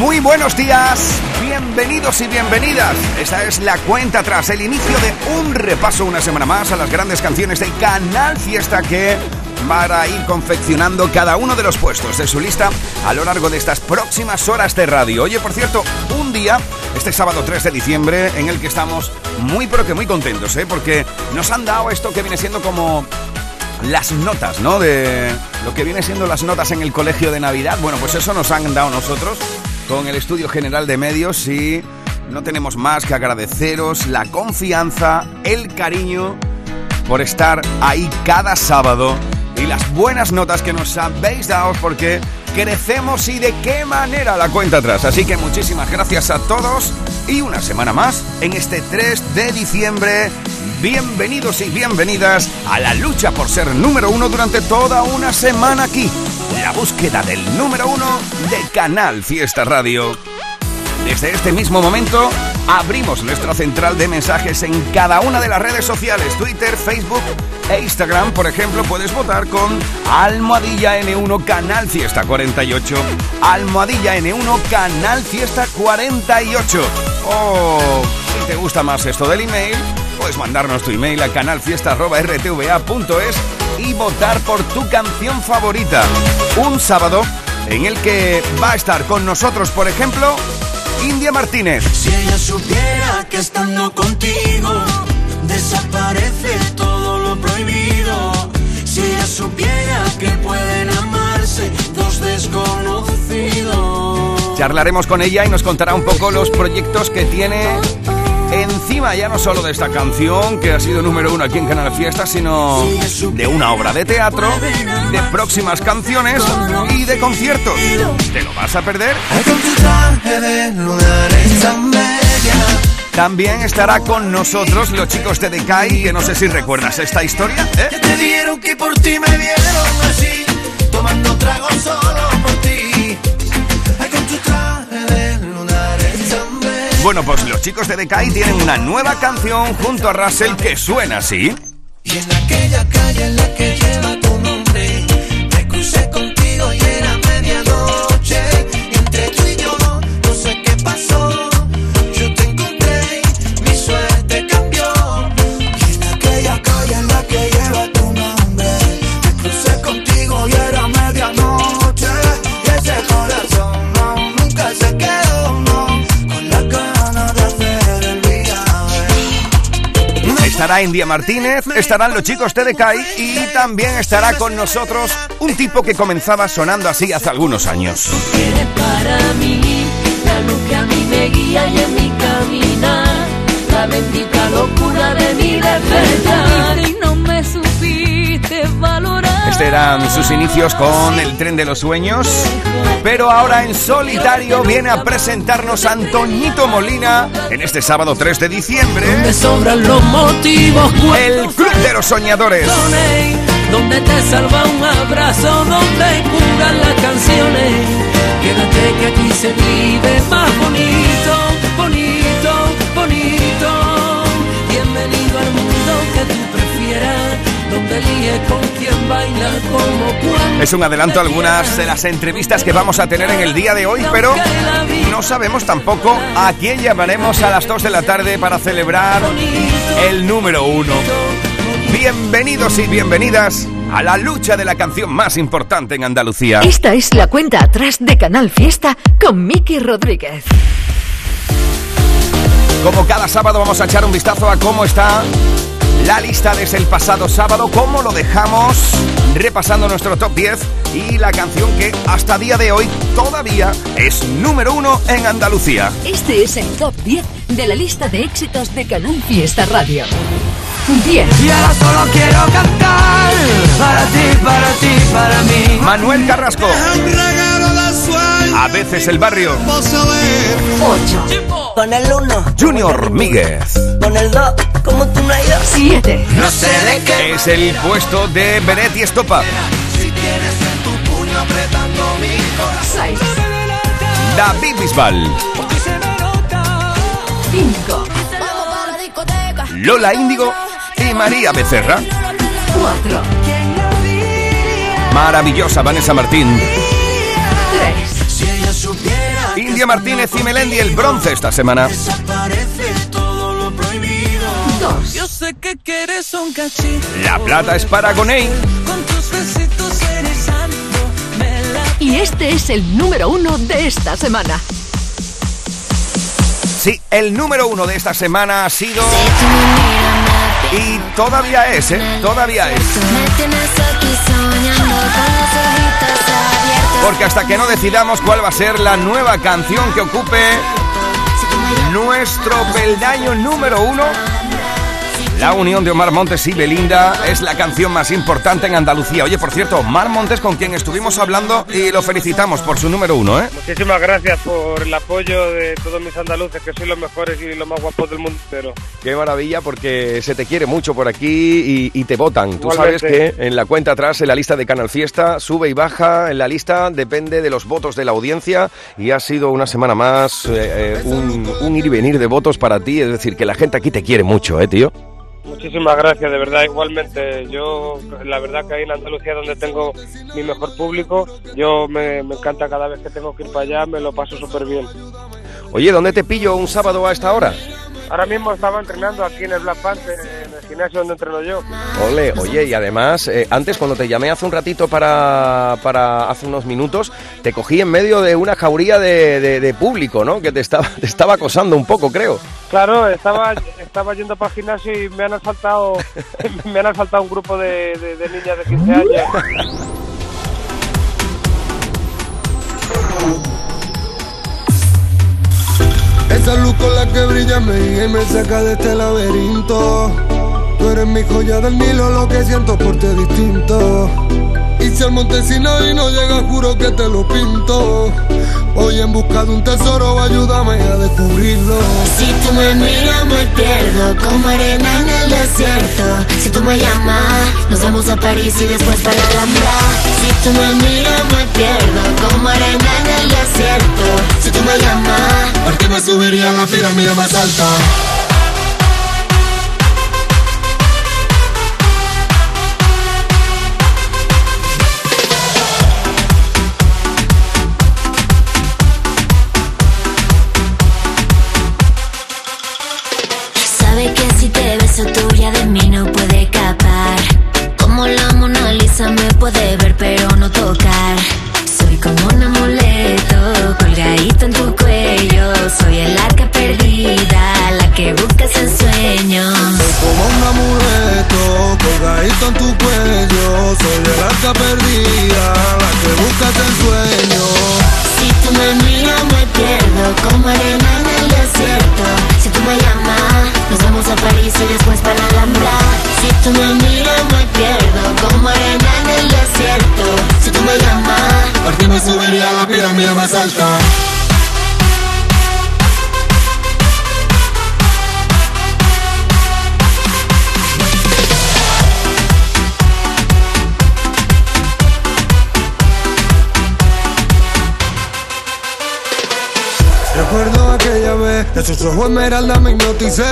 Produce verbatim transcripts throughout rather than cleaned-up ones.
Muy buenos días, bienvenidos y bienvenidas. Esta es la cuenta atrás, el inicio de un repaso una semana más a las grandes canciones del Canal Fiesta que van a ir confeccionando cada uno de los puestos de su lista a lo largo de estas próximas horas de radio. Oye, por cierto, un día, este sábado tres de diciembre, en el que estamos muy pero que muy contentos, ¿eh? Porque nos han dado esto que viene siendo como las notas, ¿no? De lo que viene siendo las notas en el colegio de Navidad. Bueno, pues eso nos han dado nosotros con el Estudio General de Medios y no tenemos más que agradeceros la confianza, el cariño por estar ahí cada sábado y las buenas notas que nos habéis dado porque crecemos y de qué manera la cuenta atrás. Así que muchísimas gracias a todos y una semana más en este tres de diciembre. Bienvenidos y bienvenidas a la lucha por ser número uno durante toda una semana aquí. La búsqueda del número uno de Canal Fiesta Radio. Desde este mismo momento abrimos nuestra central de mensajes en cada una de las redes sociales, Twitter, Facebook e Instagram. Por ejemplo, puedes votar con Almohadilla ene uno Canal Fiesta cuarenta y ocho. Almohadilla ene uno Canal Fiesta cuarenta y ocho. Oh, si te gusta más esto del email, puedes mandarnos tu email a canalfiesta arroba r t v a punto es y votar por tu canción favorita. Un sábado en el que va a estar con nosotros, por ejemplo, India Martínez. Si ella supiera que estando contigo desaparece todo lo prohibido. Si ella supiera que pueden amarse dos desconocidos. Charlaremos con ella y nos contará un poco los proyectos que tiene encima, ya no solo de esta canción que ha sido número uno aquí en Canal Fiesta, sino de una obra de teatro, de próximas canciones y de conciertos. ¿Te lo vas a perder? También estará con nosotros los chicos de Decay, que no sé si recuerdas esta historia, ¿eh? Que te dieron, que por ti me vieron así, tomando tragos solo por ti. Ay, con tu traje de lunares tan. Bueno, pues los chicos de Decay tienen una nueva canción junto a Russell que suena así. Y en aquella calle en la que lleva tu nombre, me crucé contigo y era medianoche. Y entre tú y yo, no sé qué pasó, yo te encontré, mi suerte cambió. Y en aquella calle en la que lleva tu nombre, me crucé contigo y era medianoche. Y ese corazón no, nunca se quedó, no. Estará India Martínez, estarán los chicos T D K y también estará con nosotros un tipo que comenzaba sonando así hace algunos años. Eres para mí la luz que a mí me guía y en mi caminar, la bendita locura de mi despertar. Y no me supiste valorar. Este eran sus inicios con El Tren de los Sueños, pero ahora en solitario viene a presentarnos Antoñito Molina en este sábado tres de diciembre. Donde sobran los motivos, el Club de los Soñadores. Gonei, donde te salva un abrazo, donde curan las canciones. Quédate que aquí se vive más bonito, bonito, bonito. Bienvenido al mundo que tú prefieras. Con quien baila, como es un adelanto a algunas de las entrevistas que vamos a tener en el día de hoy, pero no sabemos tampoco a quién llamaremos a las dos de la tarde para celebrar el número uno. Bienvenidos y bienvenidas a la lucha de la canción más importante en Andalucía. Esta es la cuenta atrás de Canal Fiesta con Miki Rodríguez. Como cada sábado vamos a echar un vistazo a cómo está la lista desde el pasado sábado, como lo dejamos, repasando nuestro top diez y la canción que hasta día de hoy todavía es número uno en Andalucía. Este es el top diez de la lista de éxitos de Canal Fiesta Radio. diez. Y ahora solo quiero cantar para ti, para ti, para mí. Manuel Carrasco. A veces el barrio. Ocho. Con el uno. Junior Miguel. Con el dos. Como tú no hay dos. Siete. No sé de qué. Es el puesto de Benedetti Estopa. Si tienes en tu puño apretando mi corazón. Seis. David Bisbal. Cinco. Lola Índigo y María Becerra. Cuatro. Maravillosa Vanessa Martín. Tres. India Martínez y Melendi, el bronce esta semana. La plata es para Gonei. Y este es el número uno de esta semana. Sí, el número uno de esta semana ha sido... Y todavía es, ¿eh? Todavía es. Porque hasta que no decidamos cuál va a ser la nueva canción que ocupe nuestro peldaño número uno, la unión de Omar Montes y Belinda es la canción más importante en Andalucía. Oye, por cierto, Omar Montes, con quien estuvimos hablando, y lo felicitamos por su número uno, ¿eh? Muchísimas gracias por el apoyo de todos mis andaluces, que sois los mejores y los más guapos del mundo entero. Qué maravilla, porque se te quiere mucho por aquí y, y te votan. Tú sabes que en la cuenta atrás, en la lista de Canal Fiesta, sube y baja en la lista, depende de los votos de la audiencia, y ha sido una semana más eh, eh, un, un ir y venir de votos para ti. Es decir, que la gente aquí te quiere mucho, ¿eh, tío? Muchísimas gracias, de verdad, igualmente. Yo, la verdad que ahí en Andalucía, donde tengo mi mejor público, yo me, me encanta cada vez que tengo que ir para allá, me lo paso súper bien. Oye, ¿dónde te pillo un sábado a esta hora? Ahora mismo estaba entrenando aquí en el Black Panther, en el gimnasio donde entreno yo. Ole, oye, y además, eh, antes cuando te llamé hace un ratito para, para hace unos minutos, te cogí en medio de una jauría de, de, de público, ¿no? Que te estaba, te estaba acosando un poco, creo. Claro, estaba, estaba yendo para el gimnasio y me han asaltado, me han asaltado un grupo de, de, de niñas de quince años. Esa luz con la que brilla me guía y me saca de este laberinto. Tú eres mi joya del Nilo, lo que siento por ti es distinto. Y si al Montesino y no llega, juro que te lo pinto. Hoy en busca de un tesoro, ayúdame a descubrirlo. Si tú me miras me pierdo, como arena en el desierto. Si tú me llamas, nos vamos a París y después para la Alhambra. Si tú me miras me pierdo, como arena en el desierto. Si tú me llamas, ¿por qué me subiría a la pirámide más alta? Me puede ver pero no tocar. Soy como un amuleto colgadito en tu cuello. Soy el arca perdida, la que buscas en sueños. Soy como un amuleto colgadito en tu cuello. Soy el arca perdida, la que buscas en sueños. Si tú me miras me pierdo, como arena en el desierto. Si tú me llamas, nos vamos a París y después para la Alhambra. Si tú me miras me pierdo, como arena en el desierto. Si tú me llamas, ¿por qué me subiría a la pirámide más alta? Recuerdo aquella vez, de sus ojos esmeralda me hipnoticé.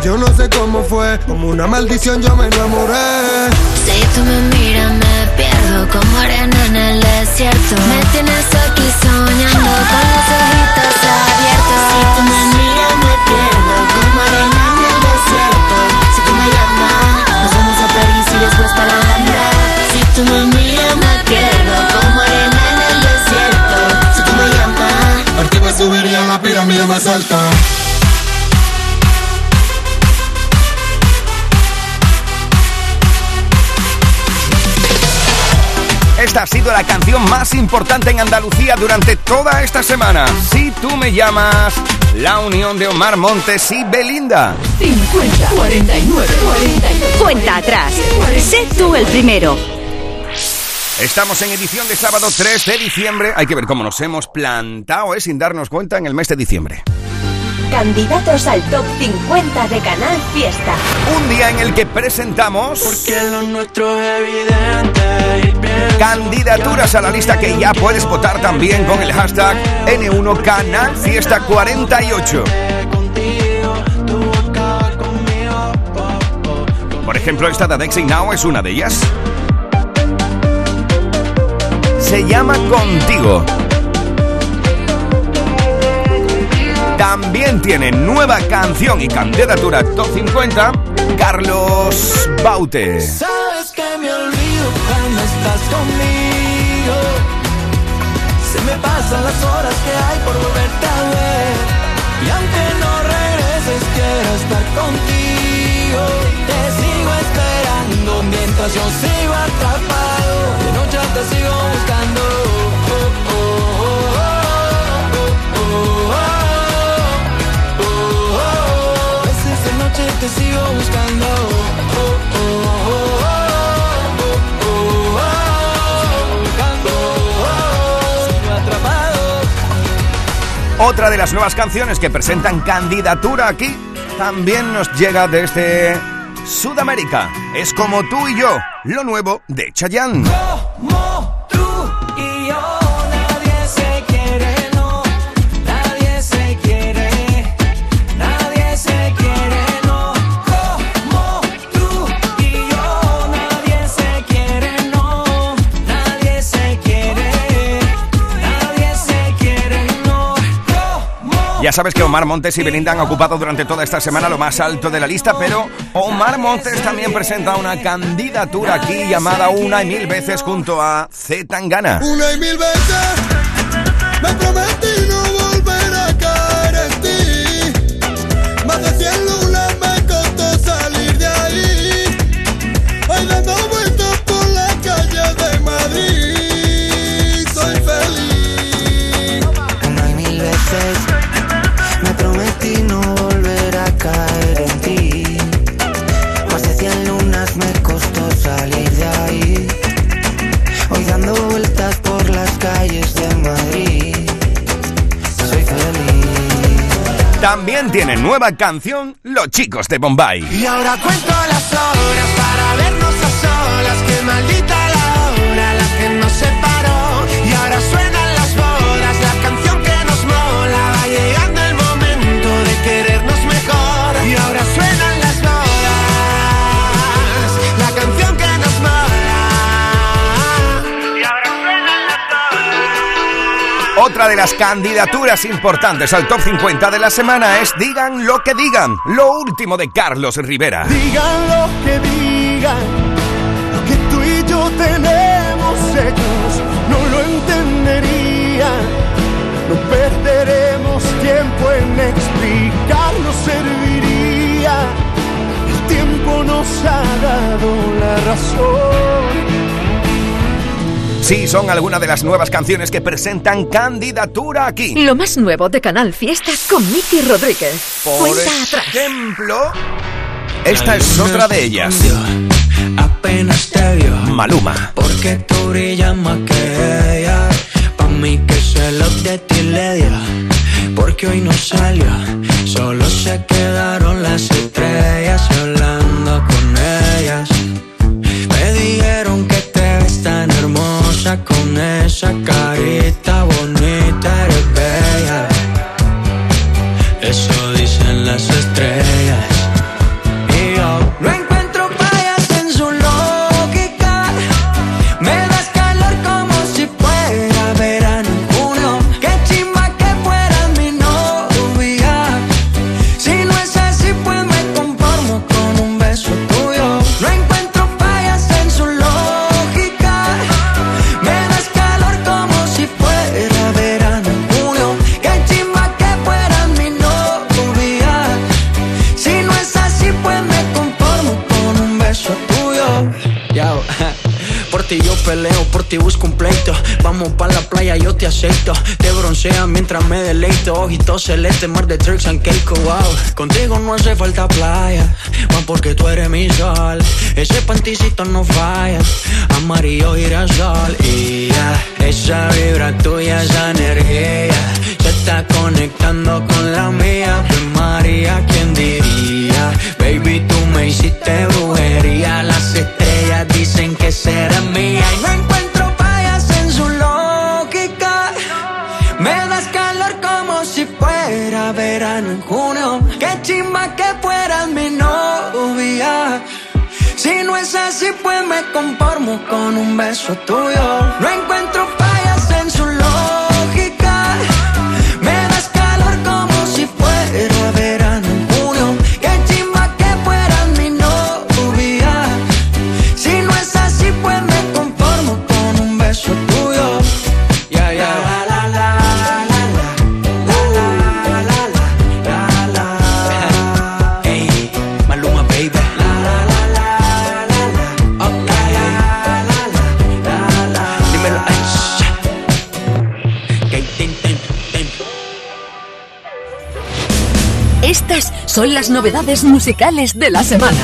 Y yo no sé cómo fue, como una maldición yo me enamoré. Si tú me miras me pierdo, como arena en el desierto. Me tienes aquí soñando con los ojitos abiertos. Si tú me miras me pierdo, como arena en el desierto. Si tú me llamas, nos vamos a París y después para la Alhambra. Si tú me miras me pierdo, como arena en el desierto. Si tú me llamas, ¿por qué me subiría a la pirámide más alta? Esta ha sido la canción más importante en Andalucía durante toda esta semana. Si tú me llamas, la unión de Omar Montes y Belinda. cincuenta, cuarenta y nueve, cuarenta y nueve. Cuenta atrás. Sé tú el primero. Estamos en edición de sábado tres de diciembre. Hay que ver cómo nos hemos plantado, ¿eh? Sin darnos cuenta en el mes de diciembre. Candidatos al Top cincuenta de Canal Fiesta. Un día en el que presentamos... Porque lo nuestro es evidente. Candidaturas a la lista que ya puedes votar también con el hashtag ene uno Canal Fiesta cuarenta y ocho. Por ejemplo, esta de Decay Now es una de ellas. Se llama Contigo. También tiene nueva canción y candidatura top cincuenta, Carlos Baute. Sabes que me olvido cuando estás conmigo. Se me pasan las horas que hay por volverte a ver. Y aunque no regreses, quiero estar contigo. Te sigo esperando mientras yo sigo atrapado. De noche te sigo buscando. Oh, oh, oh. Te sigo buscando. Oh, oh, oh, oh, oh, oh, oh, buscando, oh, oh, atrapado. Otra de las nuevas canciones que presentan candidatura aquí también nos llega desde Sudamérica. Es Como Tú y Yo, lo nuevo de Chayanne. Como Ya sabes que Omar Montes y Belinda han ocupado durante toda esta semana lo más alto de la lista, pero Omar Montes también presenta una candidatura aquí llamada Una y Mil Veces junto a C. Tangana. Una y mil veces me prometí no volver a caer en ti. Más de cien lunas me costó salir de ahí. Hoy dando vueltas por la calle de Madrid. Soy feliz. Una y mil veces también tiene nueva canción Los Chicos de Bombay. Y ahora cuento las horas para vernos a solas. Qué maldita la hora, la que nos separó. Y ahora suenan las bodas, la canción que nos mola. Va llegando el momento de querernos mejor. Y ahora suenan las bodas, la canción que nos mola. Y ahora suenan las bodas. Otra de las candidaturas importantes al top cincuenta de la semana es Digan lo que digan, lo último de Carlos Rivera. Digan lo que digan, lo que tú y yo tenemos ellos no lo entenderían. No perderemos tiempo en explicar, no serviría. El tiempo nos ha dado la razón. Sí, son algunas de las nuevas canciones que presentan candidatura aquí. Lo más nuevo de Canal Fiesta con Miki Rodríguez. Por ejemplo, esta es otra de ellas. Apenas te vio Maluma. Porque tú brillas más que ella. Pa' mí que solo de ti le dio. Porque hoy no salió. Solo se quedaron las estrellas hablando con ellas. Me dijeron que te ves tan hermosa. Con esa carita bonita eres bella. Eso dicen las estrellas. Y yo no encuentro fallas en su lógica. Me das calor como si fuera verano en junio. Qué chimba que fuera mi novia. Si no es así pues me conformo con un beso tuyo. No encuentro fallas en su lógica. Por ti yo peleo, por ti busco un pleito. Vamos pa' la playa, yo te aceito. Te broncea mientras me deleito. Ojitos celeste, mar de tricks and cake, wow. Contigo no hace falta playa, más porque tú eres mi sol. Ese panticito no falla, amarillo girasol. Y ya, esa vibra tuya, esa energía se está conectando con la mía. Pues María, ¿quién diría? Baby, tú me hiciste brujería. Las estrellas dicen que será mía y no encuentro fallas en su lógica. Me das calor como si fuera verano en junio. Qué chimba que fueras mi novia. Si no es así pues me conformo con un beso tuyo. No encuentro fallas en su lógica. Me das calor como si fuera son las novedades musicales de la semana.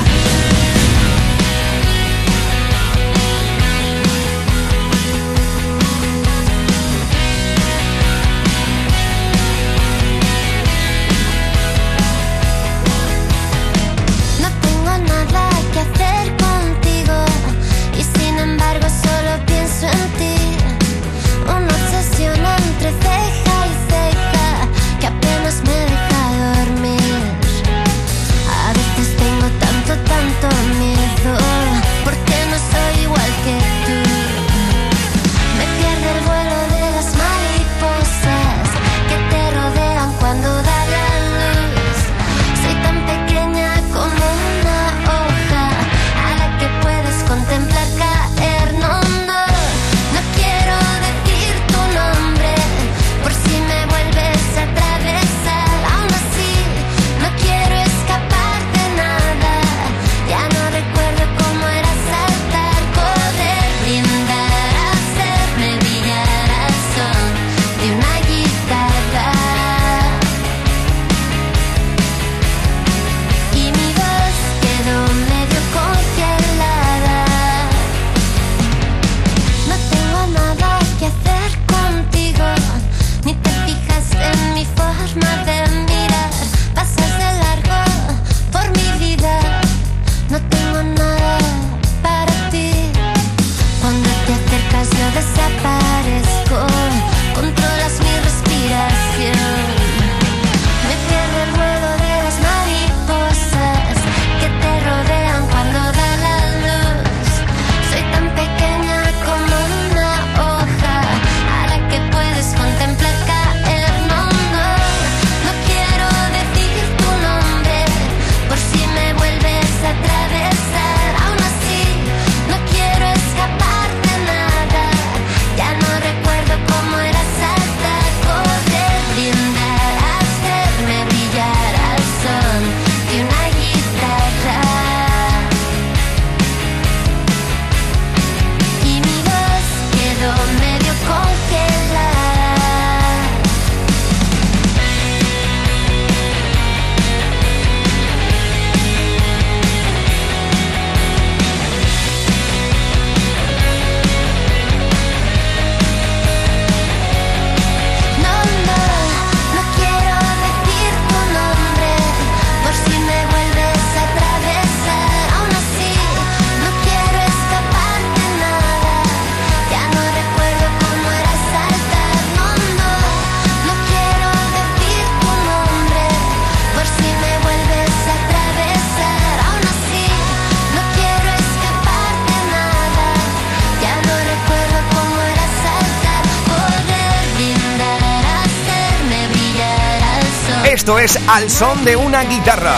Esto es Al son de una guitarra,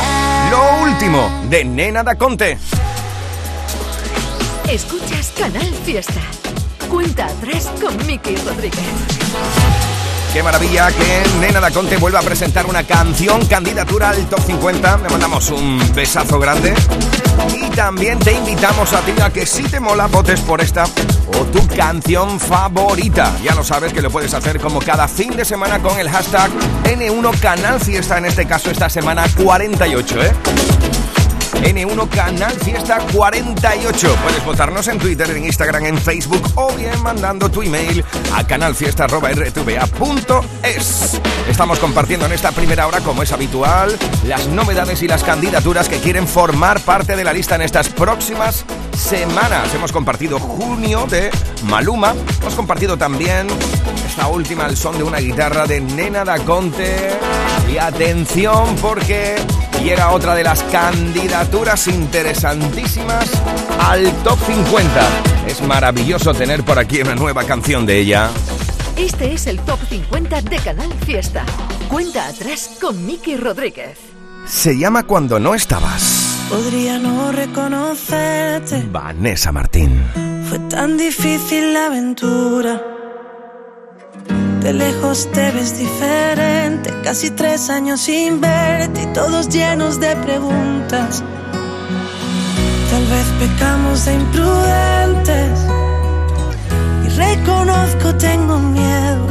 lo último de Nena da Conte. Escuchas Canal Fiesta. Cuenta atrás con Miki Rodríguez. Qué maravilla que Nena da Conte vuelva a presentar una canción candidatura al top cincuenta. Le mandamos un besazo grande. Y también te invitamos a ti a que si te mola votes por esta o tu canción favorita. Ya lo sabes que lo puedes hacer como cada fin de semana con el hashtag N uno Canal Fiesta, en este caso esta semana cuarenta y ocho, ¿eh? N uno Canal Fiesta cuarenta y ocho. Puedes votarnos en Twitter, en Instagram, en Facebook o bien mandando tu email a canalfiesta arroba r t v a punto es. Estamos compartiendo en esta primera hora, como es habitual, las novedades y las candidaturas que quieren formar parte de la lista en estas próximas semanas. Hemos compartido Junio de Maluma, hemos compartido también esta última al son de una guitarra de Nena da Conte. Y atención, porque llega otra de las candidaturas interesantísimas al top cincuenta. Es maravilloso tener por aquí una nueva canción de ella. Este es el top cincuenta de Canal Fiesta. Cuenta atrás con Miki Rodríguez. Se llama Cuando no estabas. Podría no reconocerte. Vanessa Martín. Fue tan difícil la aventura. De lejos te ves diferente, casi tres años sin verte y todos llenos de preguntas. Tal vez pecamos de imprudentes y reconozco tengo miedo,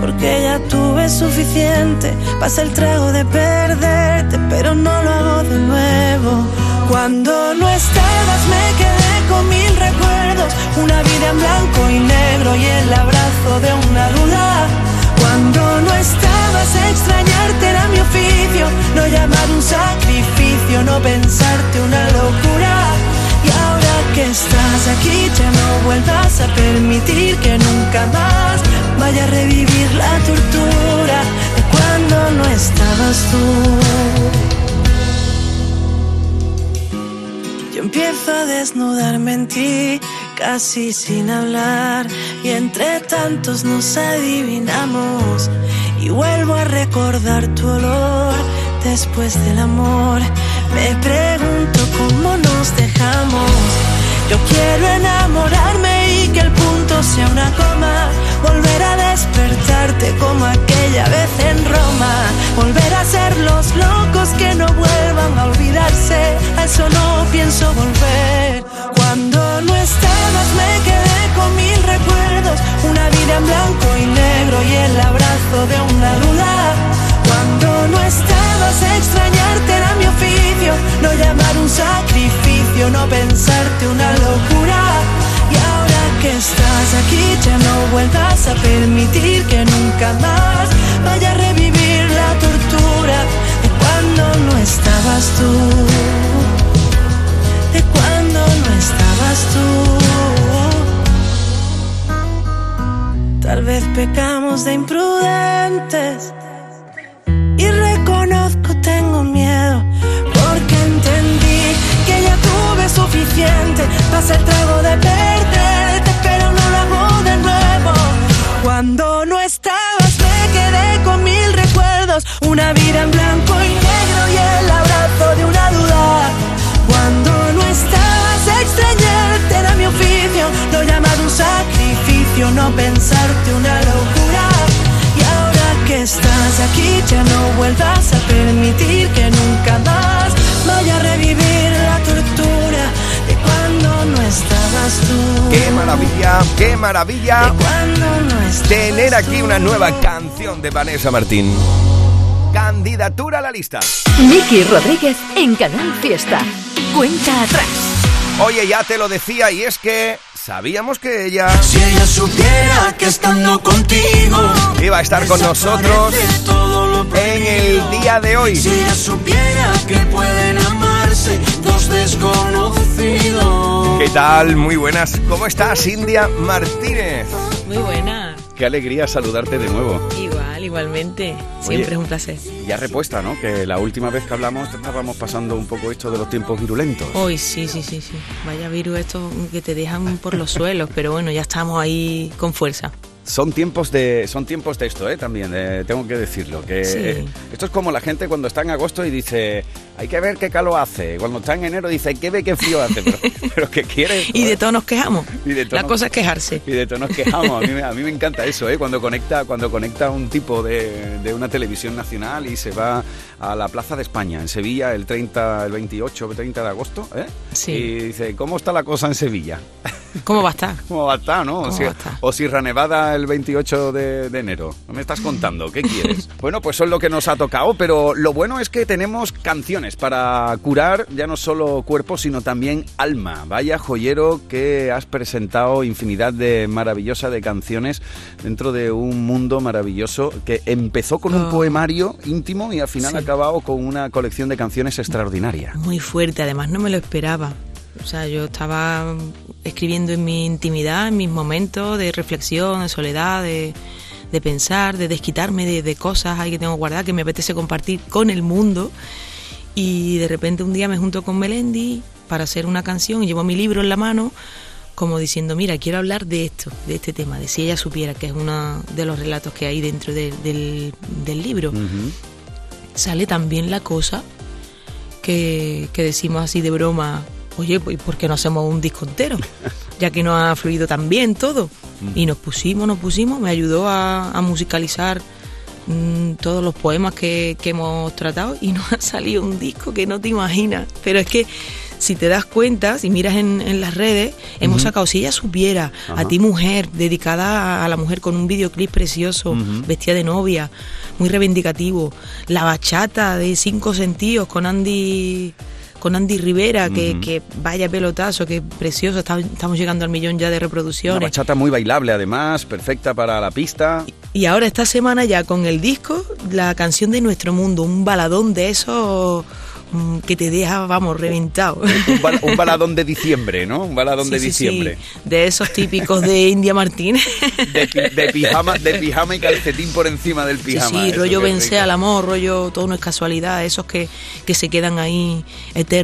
porque ya tuve suficiente. suficiente. Pasa el trago de perderte, pero no lo hago de nuevo. Cuando no estabas me quedé con mil recuerdos, una vida en blanco y negro y el abrazo de una luna. Cuando no estabas extrañarte era mi oficio, no llamar un sacrificio, no pensarte una locura. Y ahora que estás aquí ya no vuelvas a permitir que nunca más vaya a revivir la tortura de cuando no estabas tú. Yo empiezo a desnudarme en ti casi sin hablar, y entre tantos nos adivinamos, y vuelvo a recordar tu olor después del amor. Me pregunto cómo nos dejamos. Yo quiero enamorarme y que el punto sea una coma, volver a despertarte como aquella vez en Roma, volver a ser los locos que no vuelvan a olvidarse, a eso no pienso volver. Cuando no estabas me quedé con mil recuerdos, una vida en blanco y negro y el abrazo de una luna. Cuando no estabas extrañarte era mi oficio, no llamar un sacrificio, no pensarte una locura. Y ahora que estás aquí ya no vuelvas a permitir que nunca más vaya a revivir la tortura de cuando no estabas tú, de cuando no estabas tú. Tal vez pecamos de imprudentes, y reconozco tengo miedo, porque entendí que ya tuve suficiente. Pasé el trago de perderte, pero no lo hago de nuevo. Cuando no estabas me quedé con mil recuerdos, una vida en blanco y negro y el abrazo de una duda. Cuando no estabas extrañarte era mi oficio, no llamar un sacrificio, no pensarte una locura. Y ahora que estás aquí ya no vuelvas a permitir que nunca más vaya a revivir la tortura de cuando no estabas tú. ¡Qué maravilla! ¡Qué maravilla! De cuando no estabas tener aquí tú. Una nueva canción de Vanessa Martín. Candidatura a la lista. Miki Rodríguez en Canal Fiesta. Cuenta atrás. Oye, ya te lo decía y es que... sabíamos que ella... si ella supiera que estando contigo iba a estar con nosotros en el día de hoy. Si ella supiera que pueden amarse dos desconocidos. ¿Qué tal? Muy buenas. ¿Cómo estás, India Martínez? Muy buena. Qué alegría saludarte de nuevo. Igual, igualmente. Siempre. Oye, es un placer. Ya repuesta, ¿no? Que la última vez que hablamos estábamos pasando un poco esto de los tiempos virulentos. Hoy sí, sí, sí, sí. Vaya virus estos que te dejan por los suelos, pero bueno, ya estamos ahí con fuerza. Son tiempos de son tiempos de esto, ¿eh? También, eh, tengo que decirlo. Que sí. eh, esto es como la gente cuando está en agosto y dice, hay que ver qué calor hace. Cuando está en enero dice, hay que ver qué frío hace. Pero, pero ¿qué quieres? Y de todo nos quejamos. Y de todo la nos, cosa es quejarse. Y de todo nos quejamos. A mí, a mí me encanta eso, ¿eh? Cuando conecta cuando conecta un tipo de, de una televisión nacional y se va a la Plaza de España, en Sevilla, el treinta, el veintiocho, el treinta de agosto, ¿eh? Sí. Y dice, ¿cómo está la cosa en Sevilla? ¿Cómo va a estar? ¿Cómo va a estar, no? O, si, o Sierra Nevada el veintiocho de, de enero. ¿No me estás contando? ¿Qué quieres? Bueno, pues eso es lo que nos ha tocado, pero lo bueno es que tenemos canciones para curar ya no solo cuerpo, sino también alma. Vaya joyero que has presentado, infinidad de maravillosa de canciones dentro de un mundo maravilloso que empezó con oh. un poemario íntimo y al final sí. ha acabado con una colección de canciones extraordinaria. Muy fuerte, además no me lo esperaba. O sea, yo estaba escribiendo en mi intimidad, en mis momentos de reflexión, de soledad, de, de pensar, de desquitarme de, de cosas ahí que tengo guardadas, que me apetece compartir con el mundo. Y de repente un día me junto con Melendi para hacer una canción y llevo mi libro en la mano como diciendo, mira, quiero hablar de esto, de este tema, de si ella supiera, que es uno de los relatos que hay dentro de, del, del libro. Uh-huh. Sale también la cosa que, que decimos así de broma, oye, ¿y por qué no hacemos un disco entero? Ya que no ha fluido tan bien todo. Y nos pusimos, nos pusimos, me ayudó a, a musicalizar mmm, todos los poemas que, que hemos tratado y nos ha salido un disco que no te imaginas. Pero es que si te das cuenta, si miras en, en las redes, hemos uh-huh. sacado Si Ella Supiera, uh-huh. A Ti Mujer, dedicada a la mujer con un videoclip precioso, uh-huh. vestida de novia, muy reivindicativo. La Bachata de Cinco Sentidos con Andy... con Andy Rivera, que, uh-huh. que vaya pelotazo, que precioso, está, estamos llegando al millón ya de reproducciones. Una bachata muy bailable además, perfecta para la pista. Y, y ahora esta semana ya con el disco, la canción de Nuestro Mundo, un baladón de esos um, que te deja, vamos, reventado. Un, bal, un baladón de diciembre, ¿no? Un baladón sí, de sí, diciembre. Sí. De esos típicos de India Martínez. De, de, pijama, de pijama y calcetín por encima del pijama. Sí, sí, rollo Vence al amor, rollo Todo no es casualidad, esos que, que se quedan ahí eternamente.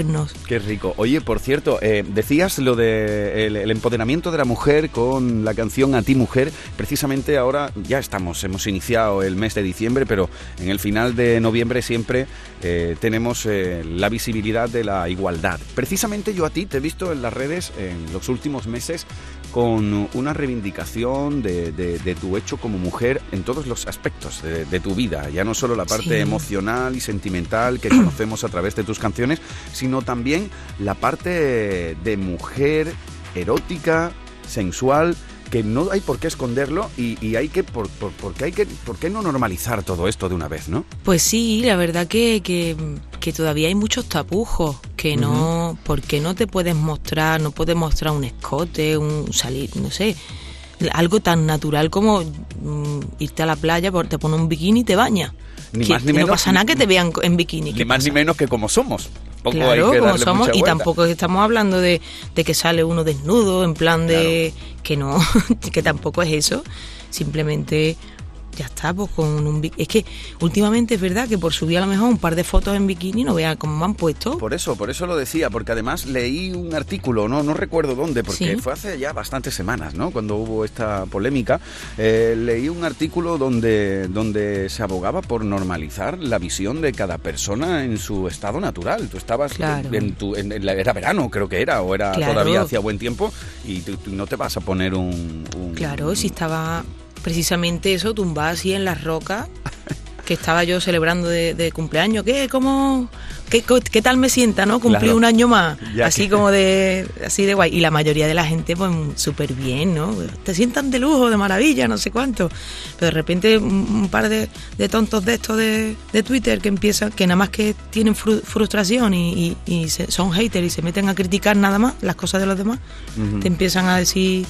Qué rico. Oye, por cierto, eh, decías lo de el, el empoderamiento de la mujer con la canción A Ti Mujer. Precisamente ahora ya estamos, hemos iniciado el mes de diciembre, pero en el final de noviembre siempre eh, tenemos eh, la visibilidad de la igualdad. Precisamente yo a ti te he visto en las redes en los últimos meses con una reivindicación de, de, de tu hecho como mujer en todos los aspectos de, de tu vida, ya no solo la parte sí. emocional y sentimental que conocemos a través de tus canciones, sino también la parte de mujer erótica, sensual, que no hay por qué esconderlo y, y hay que por, por, porque hay que por qué no normalizar todo esto de una vez, ¿no? Pues sí, la verdad que, que, que todavía hay muchos tapujos, que no, uh-huh. porque no te puedes mostrar, no puedes mostrar un escote, un salir, no sé, algo tan natural como mm, irte a la playa, te pones un bikini y te bañas. Ni que, más ni menos, no pasa nada que te vean en bikini. Ni más pasa? Ni menos que como somos. Poco claro, hay que como somos, y tampoco estamos hablando de, de que sale uno desnudo, en plan de claro. que no, que tampoco es eso. Simplemente ya está, pues con un bikini. Es que últimamente es verdad que por subir a lo mejor un par de fotos en bikini no vean cómo me han puesto. Por eso, por eso lo decía, porque además leí un artículo, no, no recuerdo dónde, porque ¿sí? fue hace ya bastantes semanas, ¿no? Cuando hubo esta polémica, eh, leí un artículo donde, donde se abogaba por normalizar la visión de cada persona en su estado natural. Tú estabas claro. en, en tu, en, en la, era verano, creo que era, o era claro. todavía hacía buen tiempo, y tú, tú no te vas a poner un... un claro, un, si estaba... Precisamente eso, tumbada así en las rocas, que estaba yo celebrando de, de cumpleaños. ¿Qué? ¿Cómo? ¿Qué, qué tal me sienta, no? Cumplí claro. un año más, ya así que... como de así de guay. Y la mayoría de la gente, pues, súper bien, ¿no? Te sientan de lujo, de maravilla, no sé cuánto. Pero de repente un par de, de tontos de estos de, de Twitter que empiezan, que nada más que tienen fru- frustración y, y, y se, son haters y se meten a criticar nada más las cosas de los demás, uh-huh. te empiezan a decir...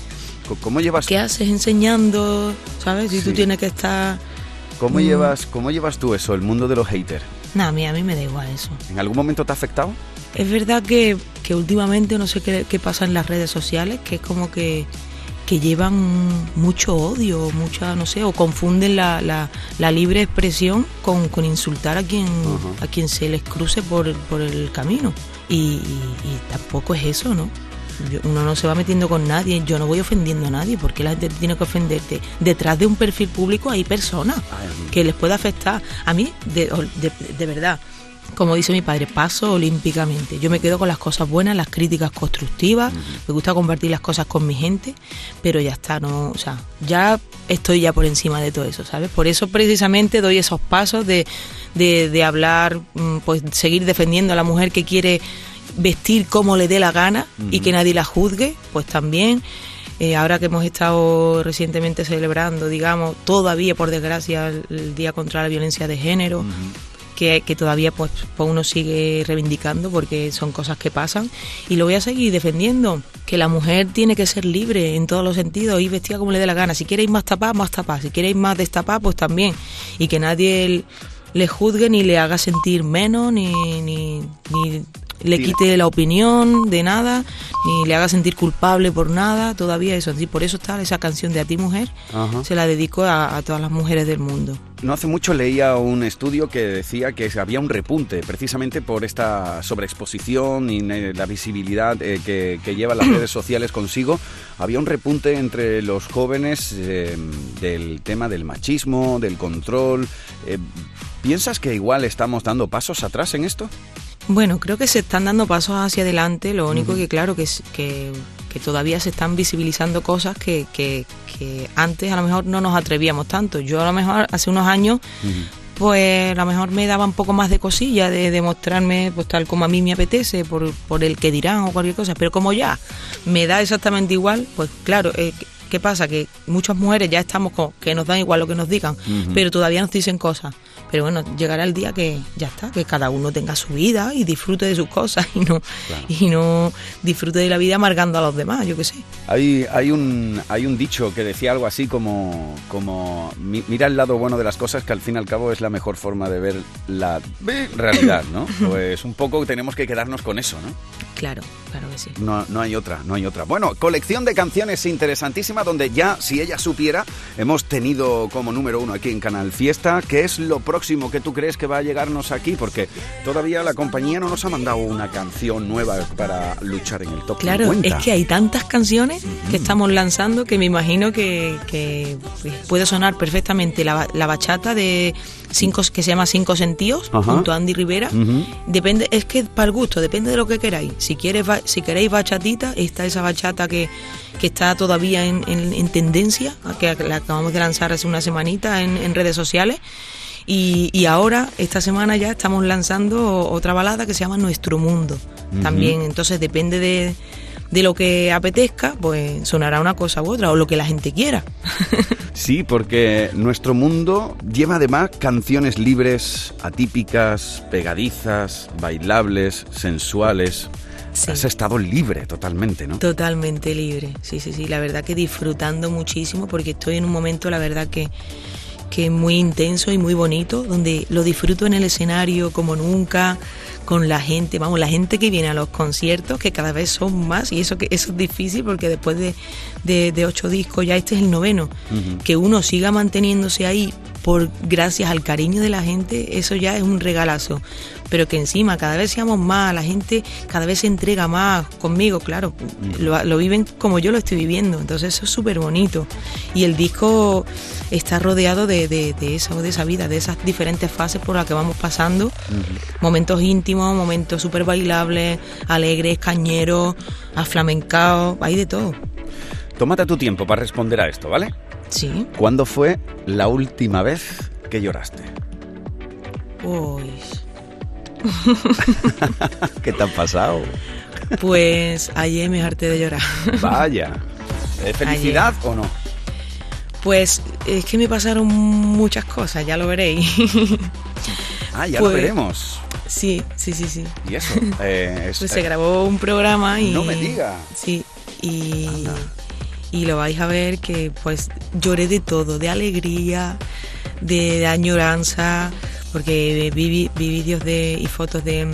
¿Cómo llevas? ¿Qué haces enseñando? ¿Sabes? Si sí. tú tienes que estar... ¿Cómo, mm. llevas, ¿Cómo llevas tú eso, el mundo de los haters? No, a mí, a mí me da igual eso. ¿En algún momento te ha afectado? Es verdad que, que últimamente no sé qué, qué pasa en las redes sociales, que es como que, que llevan mucho odio, mucha, no sé, o confunden la, la, la libre expresión con, con insultar a quien, uh-huh. a quien se les cruce por, por el camino. Y, y, y tampoco es eso, ¿no? Uno no se va metiendo con nadie, yo no voy ofendiendo a nadie, porque la gente tiene que ofenderte. Detrás de un perfil público hay personas que les puede afectar. A mí, de, de, de verdad, como dice mi padre, paso olímpicamente. Yo me quedo con las cosas buenas, las críticas constructivas, me gusta compartir las cosas con mi gente, pero ya está, no, o sea, ya estoy ya por encima de todo eso, ¿sabes? Por eso precisamente doy esos pasos de, de, de hablar, pues seguir defendiendo a la mujer que quiere vestir como le dé la gana uh-huh. y que nadie la juzgue, pues también eh, ahora que hemos estado recientemente celebrando, digamos, todavía por desgracia el, el Día contra la Violencia de Género, uh-huh. que, que todavía pues, pues uno sigue reivindicando porque son cosas que pasan y lo voy a seguir defendiendo, que la mujer tiene que ser libre en todos los sentidos, ir vestida como le dé la gana, si quiere ir más tapada, más tapada, si quiere ir más destapada, pues también, y que nadie el, le juzgue ni le haga sentir menos, ni... ni, ni le quite la opinión de nada, ni le haga sentir culpable por nada, todavía eso. Y por eso está esa canción de A Ti Mujer, ajá. se la dedico a, a todas las mujeres del mundo. No hace mucho leía un estudio que decía que había un repunte precisamente por esta sobreexposición y la visibilidad eh, que, que llevan las redes sociales consigo. Había un repunte entre los jóvenes eh, del tema del machismo, del control. Eh, ¿Piensas que igual estamos dando pasos atrás en esto? Bueno, creo que se están dando pasos hacia adelante, lo único uh-huh. que claro que, que, que todavía se están visibilizando cosas que, que, que antes a lo mejor no nos atrevíamos tanto. Yo a lo mejor hace unos años... Uh-huh. pues a lo mejor me daba un poco más de cosilla de demostrarme pues tal como a mí me apetece, por, por el que dirán o cualquier cosa, pero como ya me da exactamente igual, pues claro, eh, ¿qué pasa? Que muchas mujeres ya estamos con que nos dan igual lo que nos digan, uh-huh. pero todavía nos dicen cosas, pero bueno, llegará el día que ya está, que cada uno tenga su vida y disfrute de sus cosas y no, claro. y no disfrute de la vida amargando a los demás, yo qué sé. Hay, hay, un, hay un dicho que decía algo así como, como mira el lado bueno de las cosas, que al fin y al cabo es la mejor forma de ver la realidad, ¿no? Pues un poco tenemos que quedarnos con eso, ¿no? Claro, claro que sí. No, no hay otra, no hay otra. Bueno, colección de canciones interesantísima donde ya, si ella supiera, hemos tenido como número uno aquí en Canal Fiesta. ¿Qué es lo próximo que tú crees que va a llegarnos aquí? Porque todavía la compañía no nos ha mandado una canción nueva para luchar en el top claro, cincuenta. Claro, es que hay tantas canciones mm-hmm. que estamos lanzando que me imagino que, que puede sonar perfectamente la, la bachata de cinco, que se llama Cinco Sentidos, ajá. junto a Andy Rivera. Uh-huh. Depende, es que para el gusto, depende de lo que queráis. Si quieres, si queréis bachatita, está esa bachata que, que está todavía en, en, en tendencia, que la acabamos de lanzar hace una semanita en, en redes sociales. Y, y ahora, esta semana ya estamos lanzando otra balada que se llama Nuestro Mundo. Uh-huh. También, entonces depende de... de lo que apetezca, pues sonará una cosa u otra, o lo que la gente quiera. Sí, porque Nuestro Mundo lleva además canciones libres, atípicas, pegadizas, bailables, sensuales. Sí. Has estado libre totalmente, ¿no? Totalmente libre, sí, sí, sí. La verdad que disfrutando muchísimo, porque estoy en un momento, la verdad que... que es muy intenso y muy bonito, donde lo disfruto en el escenario como nunca, con la gente, vamos, la gente que viene a los conciertos, que cada vez son más, y eso que eso es difícil porque después de, de, de ocho discos ya este es el noveno, uh-huh. que uno siga manteniéndose ahí por gracias al cariño de la gente, eso ya es un regalazo, pero que encima cada vez seamos más, la gente cada vez se entrega más conmigo, claro, uh-huh. lo, lo viven como yo lo estoy viviendo, entonces eso es súper bonito, y el disco está rodeado de, de, de, eso, de esa vida, de esas diferentes fases por las que vamos pasando, uh-huh. momentos íntimos, momentos súper bailables, alegres, cañeros, aflamencados, hay de todo. Tómate tu tiempo para responder a esto, ¿vale? Sí. ¿Cuándo fue la última vez que lloraste? Uy. ¿Qué te ha pasado? Pues ayer me harté de llorar. Vaya. ¿Es felicidad ayer. o no? Pues es que me pasaron muchas cosas, ya lo veréis. Ah, ya pues, lo veremos. Sí, sí, sí, sí. ¿Y eso? Eh, es, pues se grabó un programa y... No me digas. Sí, y... Anda. Y lo vais a ver que pues lloré de todo, de alegría, de, de añoranza, porque vi, vi vídeos de, y fotos de,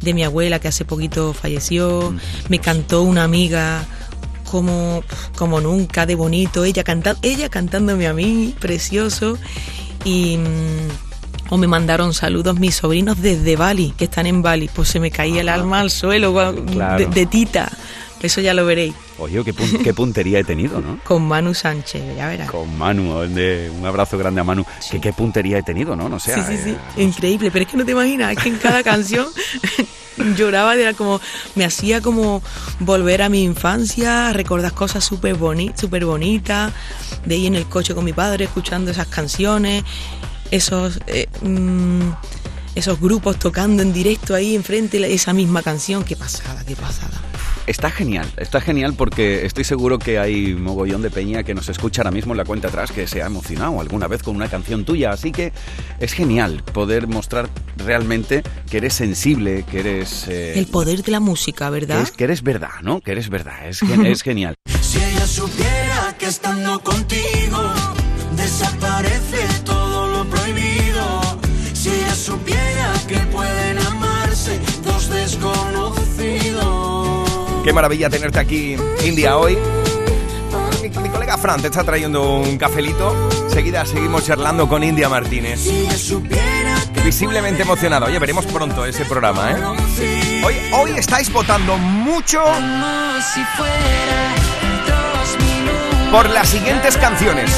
de mi abuela que hace poquito falleció, me cantó una amiga como, como nunca, de bonito, ella, canta, ella cantándome a mí, precioso, y... O me mandaron saludos mis sobrinos desde Bali, que están en Bali, pues se me caía el alma al suelo claro. de, de tita. Eso ya lo veréis. Oye, qué, pun- qué puntería he tenido, ¿no? Con Manu Sánchez, ya verás. Con Manu, de, un abrazo grande a Manu. Sí. Que qué puntería he tenido, ¿no? No sé. Sí, sí, sí. Eh, Increíble, no sé. Pero es que no te imaginas, es que en cada canción lloraba, era como, me hacía como volver a mi infancia, recordar cosas súper boni- súper bonitas, de ir en el coche con mi padre escuchando esas canciones, esos... Eh, mmm, esos grupos tocando en directo ahí enfrente esa misma canción, qué pasada, qué pasada. Está genial, está genial porque estoy seguro que hay mogollón de peña que nos escucha ahora mismo en la cuenta atrás que se ha emocionado alguna vez con una canción tuya, así que es genial poder mostrar realmente que eres sensible, que eres... Eh, el poder de la música, ¿verdad? Que, es, que eres verdad, ¿no? Que eres verdad, es, es genial. Si ella supiera que estando contigo desaparece todo lo prohibido. Si ella supiera que pueden amarse dos desconocidos. Qué maravilla tenerte aquí, India, hoy. Mi, mi colega Fran te está trayendo un cafelito. Seguida seguimos charlando con India Martínez. Si ella supiera que visiblemente emocionada. Oye, veremos pronto ese programa, ¿eh? Hoy, hoy estáis votando mucho por las siguientes canciones.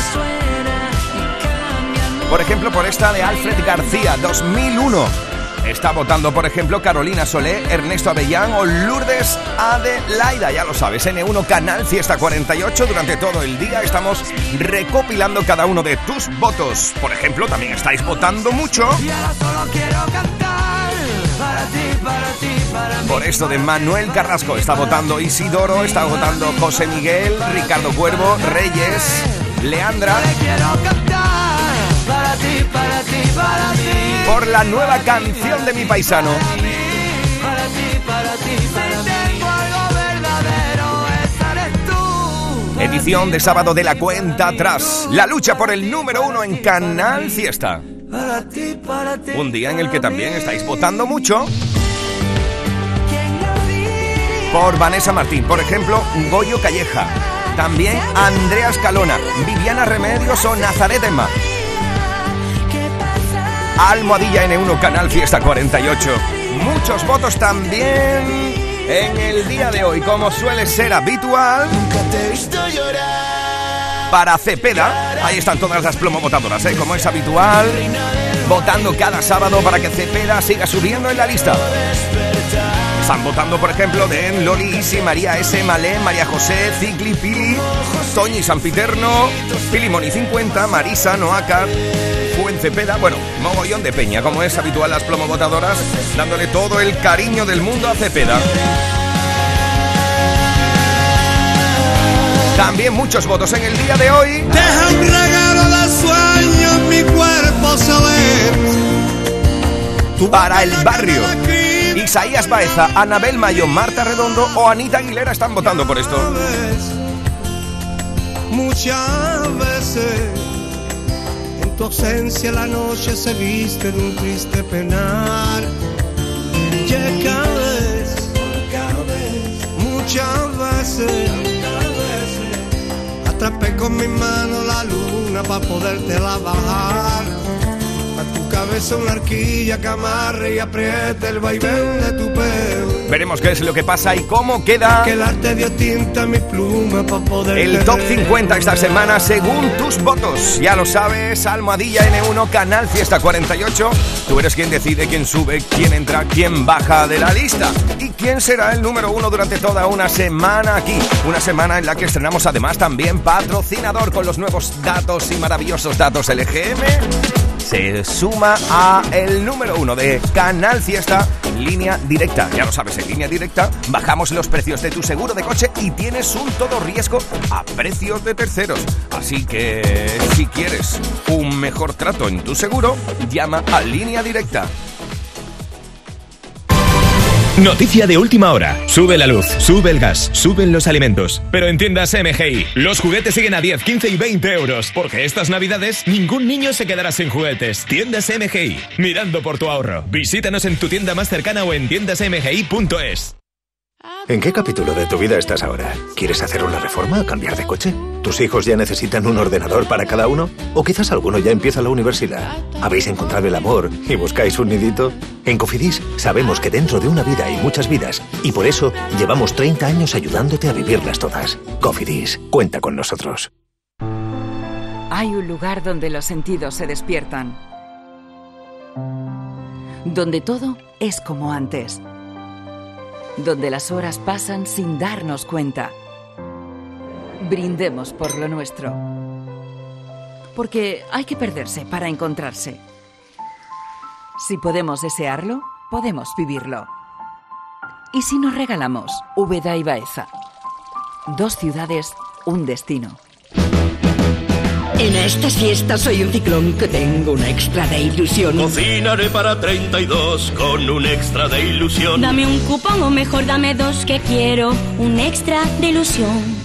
Por ejemplo, por esta de Alfred García, dos mil uno. Está votando, por ejemplo, Carolina Solé, Ernesto Avellán o Lourdes Adelaida. Ya lo sabes, ene uno Canal Fiesta cuarenta y ocho. Durante todo el día estamos recopilando cada uno de tus votos. Por ejemplo, también estáis votando mucho por esto de Manuel Carrasco. Está votando Isidoro, está votando José Miguel, Ricardo Cuervo, Reyes, Leandra. Por la nueva canción de mi paisano. Edición de sábado de la cuenta atrás. La lucha por el número uno en Canal Fiesta. Un día en el que también estáis votando mucho por Vanessa Martín, por ejemplo, Goyo Calleja. También Andrea Escalona, Viviana Remedios o Nazaret Emma. Almohadilla ene uno Canal Fiesta cuarenta y ocho. Muchos votos también en el día de hoy, como suele ser habitual, para Cepeda. Ahí están todas las plomovotadoras, ¿eh? Como es habitual, votando cada sábado para que Cepeda siga subiendo en la lista. Están votando, por ejemplo, de Loli, Isi, María S, Malé, María José, Cicli, Pili, Toñi Sanpiterno, Pili Moni cincuenta, Marisa, Noaca, Fuen Cepeda. Bueno, mogollón de peña, como es habitual, las plomovotadoras, dándole todo el cariño del mundo a Cepeda. También muchos votos en el día de hoy. Deja un regalo de sueños, mi cuerpo se ve. Para el barrio, Isaías Baeza, Anabel Mayo, Marta Redondo o Anita Aguilera están votando por esto. Muchas veces en tu ausencia la noche se viste en un triste penar. Ya cada vez, muchas veces atrapé con mi mano la luna para podértela bajar. A tu cabeza una arquilla que amarre y apriete el vaivén de tu pelo. Veremos qué es lo que pasa y cómo queda. Que el arte dio tinta a mi pluma para poder. El top cincuenta esta semana según tus votos. Ya lo sabes, Almohadilla ene uno, Canal Fiesta cuarenta y ocho. Tú eres quien decide quién sube, quién entra, quién baja de la lista. Y quién será el número uno durante toda una semana aquí. Una semana en la que estrenamos además también patrocinador con los nuevos datos y maravillosos datos ele ge eme. Se suma a el número uno de Canal Fiesta, Línea Directa. Ya lo sabes, en Línea Directa bajamos los precios de tu seguro de coche y tienes un todo riesgo a precios de terceros. Así que si quieres un mejor trato en tu seguro, llama a Línea Directa. Noticia de última hora. Sube la luz, sube el gas, suben los alimentos. Pero en tiendas eme ge i, los juguetes siguen a diez, quince y veinte euros. Porque estas navidades, ningún niño se quedará sin juguetes. Tiendas eme ge i, mirando por tu ahorro. Visítanos en tu tienda más cercana o en tiendas eme ge i punto es. ¿En qué capítulo de tu vida estás ahora? ¿Quieres hacer una reforma o cambiar de coche? ¿Tus hijos ya necesitan un ordenador para cada uno? ¿O quizás alguno ya empieza la universidad? ¿Habéis encontrado el amor y buscáis un nidito? En Cofidis sabemos que dentro de una vida hay muchas vidas y por eso llevamos treinta años ayudándote a vivirlas todas. Cofidis, cuenta con nosotros. Hay un lugar donde los sentidos se despiertan. Donde todo es como antes. Donde las horas pasan sin darnos cuenta. Brindemos por lo nuestro. Porque hay que perderse para encontrarse. Si podemos desearlo, podemos vivirlo. Y si nos regalamos Úbeda y Baeza. Dos ciudades, un destino. En esta siesta soy un ciclón que tengo una extra de ilusión. Cocinaré para treinta y dos con un extra de ilusión. Dame un cupón o mejor dame dos que quiero un extra de ilusión.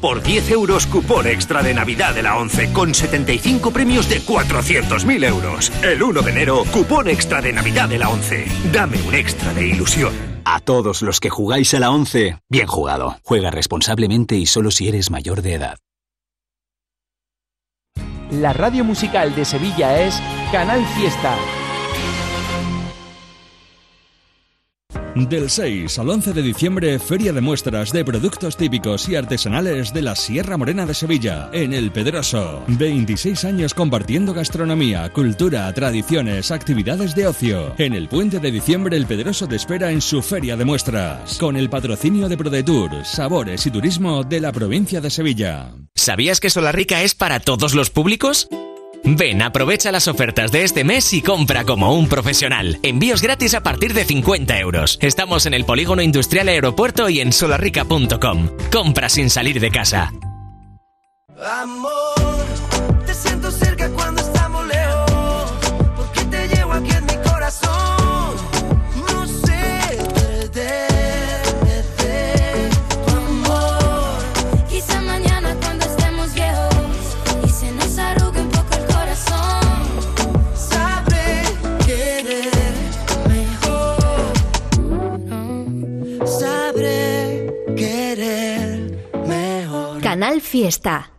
Por diez euros cupón extra de Navidad de la ONCE con setenta y cinco premios de cuatrocientos mil euros. El uno de enero cupón extra de Navidad de la ONCE. Dame un extra de ilusión. A todos los que jugáis a la ONCE, bien jugado. Juega responsablemente y solo si eres mayor de edad. La radio musical de Sevilla es Canal Fiesta. Del seis al once de diciembre, Feria de Muestras de Productos Típicos y Artesanales de la Sierra Morena de Sevilla, en El Pedroso. veintiséis años compartiendo gastronomía, cultura, tradiciones, actividades de ocio. En el puente de diciembre, El Pedroso te espera en su Feria de Muestras, con el patrocinio de ProDetour, Sabores y Turismo de la provincia de Sevilla. ¿Sabías que Solarrica es para todos los públicos? Ven, aprovecha las ofertas de este mes y compra como un profesional. Envíos gratis a partir de cincuenta euros. Estamos en el Polígono Industrial Aeropuerto y en solarrica punto com. Compra sin salir de casa. Amor, te siento cerca cuando estamos lejos, porque te llevo aquí en mi corazón. No sé perderte, tu amor. Quizá mañana cuando estemos viejos y se nos arrugue un poco el corazón, sabré querer mejor. No, sabré querer mejor. Canal Fiesta.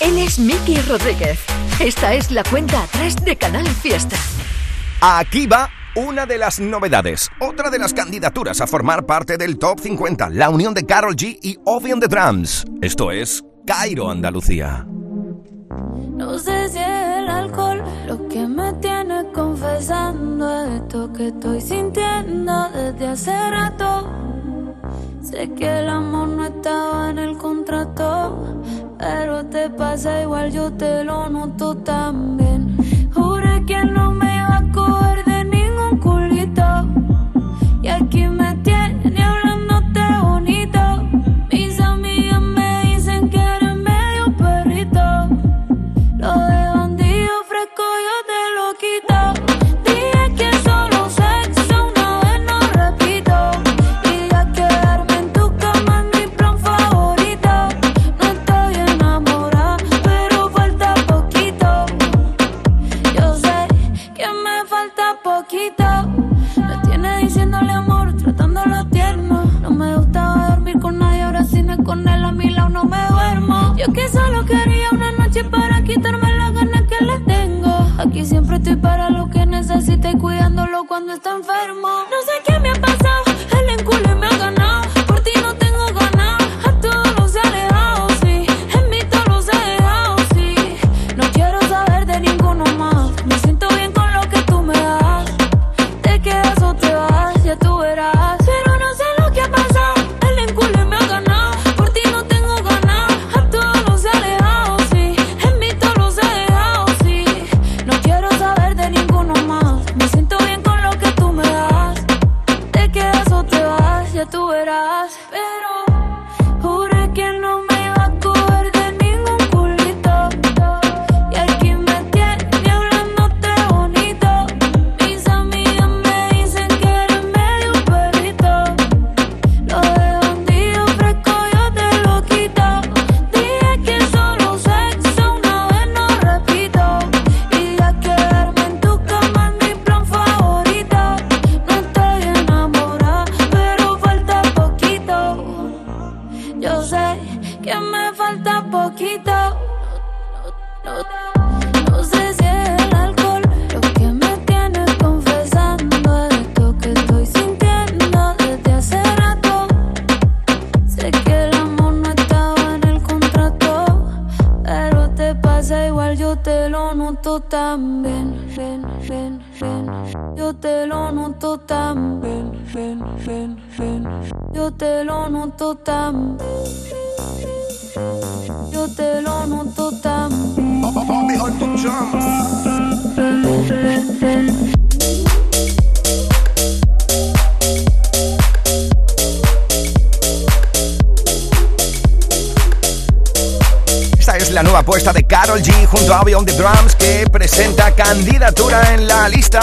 Él es Miki Rodríguez. Esta es la cuenta atrás de Canal Fiesta. Aquí va una de las novedades. Otra de las candidaturas a formar parte del Top cincuenta. La unión de Karol G y Ovy On The Drums. Esto es Cairo, Andalucía. No sé si es el alcohol lo que me tiene confesando esto que estoy sintiendo desde hace rato. Sé que el amor no estaba en el contrato, pero te pasa igual, yo te lo noto también. Juré que no me iba a coger de ningún culito, y aquí me tiene hablándote bonito. Mis amigas me dicen que eres medio perrito, lo de bandido fresco yo te lo quito. Me tiene diciéndole amor, tratándolo tierno. No me gustaba dormir con nadie, ahora si no es con él a mi lado no me duermo. Yo que solo quería una noche para quitarme las ganas que le tengo. Aquí siempre estoy para lo que necesite, cuidándolo cuando está enfermo. No sé qué me ha pasado, él en culo y me ha ganado. Por ti no tengo ganas, a todos los he alejado, sí. En mí todos los he dejado, sí. No quiero saber de ninguno más, me siento bien con lo que tú me das. Quedas o te vas, ya tú verás. Pero no sé lo que ha pasado, el enculo me ha ganado. Por ti no tengo ganas, a todos los he alejado, sí. En mí todos los he dejado, sí. No quiero saber de ninguno más, me siento bien con lo que tú me das. Te quedas o te vas, ya tú verás. Pero juré que no me también, ven, ven, ven, yo te lo noto también, ven, ven, ven, yo te lo noto también, yo te lo noto también. La nueva apuesta de Karol G junto a Ovy On The Drums, que presenta candidatura en la lista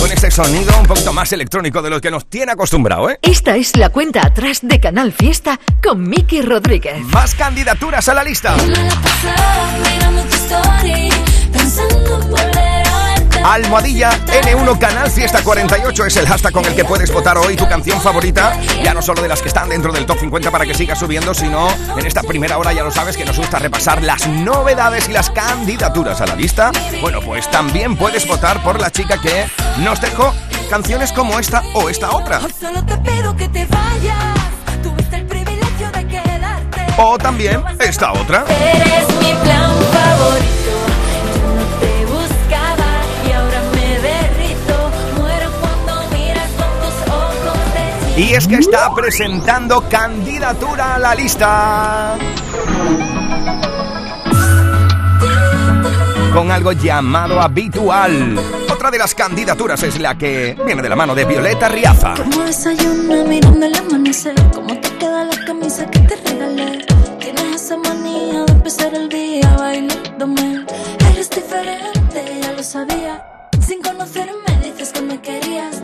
con este sonido un poquito más electrónico de lo que nos tiene acostumbrado, ¿eh? Esta es la cuenta atrás de Canal Fiesta con Miki Rodríguez. Más candidaturas a la lista. Me la pasaba mirando tu story, pensando en volver a verte. Almohadilla N uno Canal Fiesta cuarenta y ocho es el hashtag con el que puedes votar hoy tu canción favorita, ya no solo de las que están dentro del top cincuenta para que sigas subiendo, sino en esta primera hora ya lo sabes que nos gusta repasar las novedades y las candidaturas a la lista. Bueno, pues también puedes votar por la chica que nos dejó canciones como esta o esta otra. O también esta otra. Eres mi plan favorito. Y es que está presentando candidatura a la lista con algo llamado habitual. Otra de las candidaturas es la que viene de la mano de Violeta Riaza. Como desayuno mirando el amanecer, como te queda la camisa que te regalé. Tienes esa manía de empezar el día bailándome. Eres diferente, ya lo sabía. Sin conocerme dices que me querías.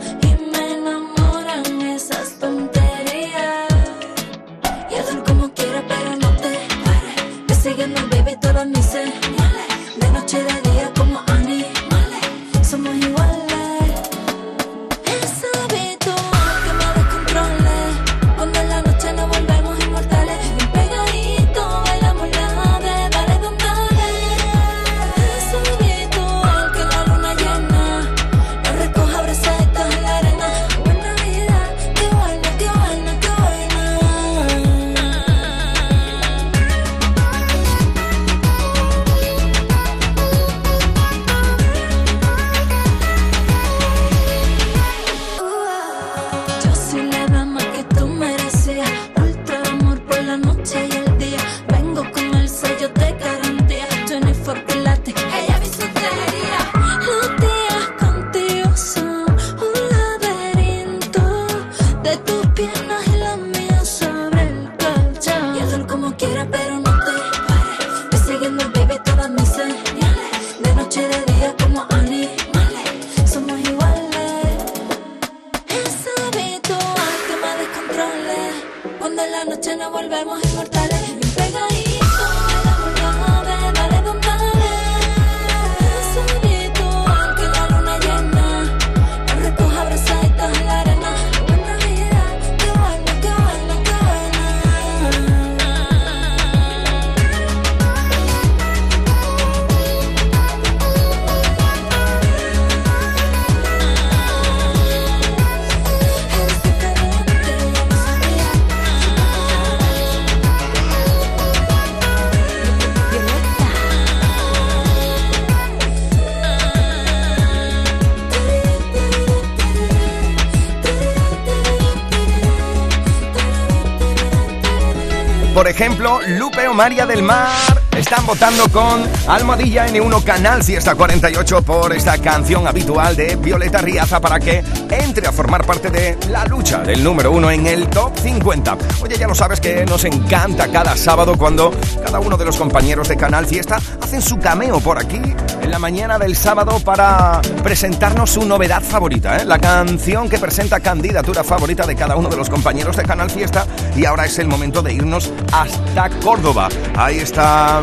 Ejemplo, Lupe o María del Mar están votando con Almohadilla N uno Canal Fiesta cuarenta y ocho por esta canción habitual de Violeta Riaza para que entre a formar parte de la lucha del número uno en el top cincuenta. Oye, ya lo sabes que nos encanta cada sábado cuando cada uno de los compañeros de Canal Fiesta hacen su cameo por aquí en la mañana del sábado para presentarnos su novedad favorita, ¿eh? La canción que presenta candidatura favorita de cada uno de los compañeros de Canal Fiesta. Y ahora es el momento de irnos hasta Córdoba. Ahí está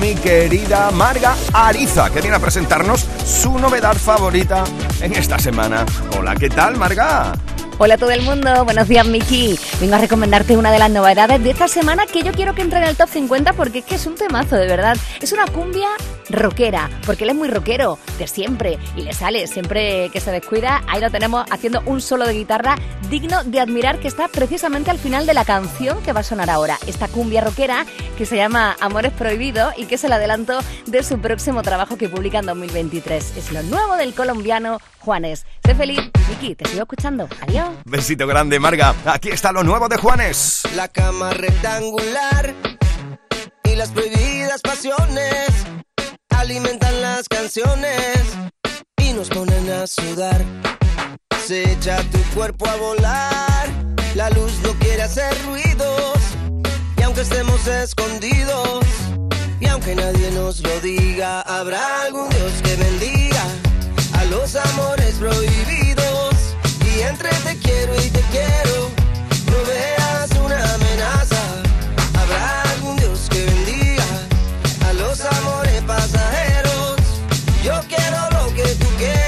mi querida Marga Ariza, que viene a presentarnos su novedad favorita en esta semana. Hola, ¿qué tal, Marga? Hola a todo el mundo, buenos días, Miki. Vengo a recomendarte una de las novedades de esta semana que yo quiero que entre en el top cincuenta porque es que es un temazo, de verdad. Es una cumbia rockera, porque él es muy rockero de siempre y le sale siempre que se descuida. Ahí lo tenemos haciendo un solo de guitarra digno de admirar que está precisamente al final de la canción que va a sonar ahora. Esta cumbia rockera que se llama Amores Prohibidos y que es el adelanto de su próximo trabajo que publica en dos mil veintitrés. Es lo nuevo del colombiano Juanes. Sé feliz, Vicky, te sigo escuchando. Adiós. Besito grande, Marga. Aquí está lo nuevo de Juanes. La cama rectangular y las prohibidas pasiones alimentan las canciones y nos ponen a sudar. Se echa tu cuerpo a volar, la luz no quiere hacer ruidos. Y aunque estemos escondidos, y aunque nadie nos lo diga, habrá algún Dios que bendiga a los amores prohibidos. Y entre te quiero y te quiero, no veas una amenaza. Habrá algún Dios que bendiga a los amores pasajeros. Yo quiero lo que tú quieres.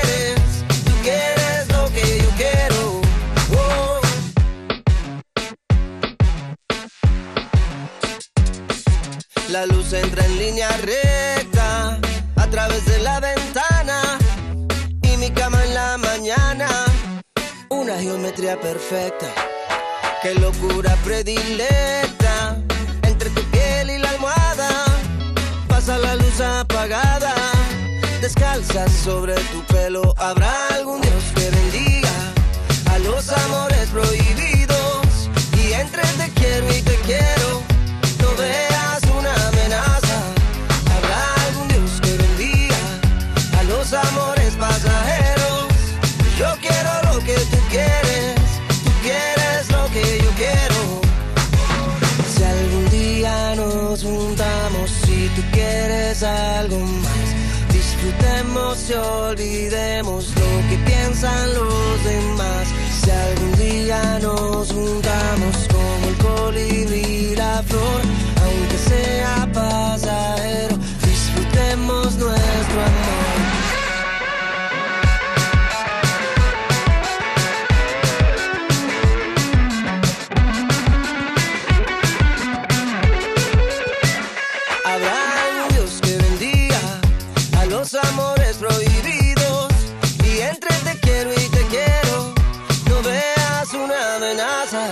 La luz entra en línea recta a través de la ventana y mi cama en la mañana. Una geometría perfecta, qué locura predilecta. Entre tu piel y la almohada pasa la luz apagada. Descalza sobre tu pelo, habrá algún Dios que bendiga a los amores prohibidos. Y entre te quiero y te quiero, no veas una amenaza. Habrá algún Dios que bendiga a los amores pasajeros. Yo quiero lo que tú quieres, tú quieres lo que yo quiero. Si algún día nos juntamos, si tú quieres algo más, disfrutemos y olvidemos lo que piensan los demás. Si algún día nos juntamos como el colibrí y la flor, aunque sea pasajero, disfrutemos nuestro amor. Amores prohibidos y entre te quiero y te quiero, no veas una amenaza.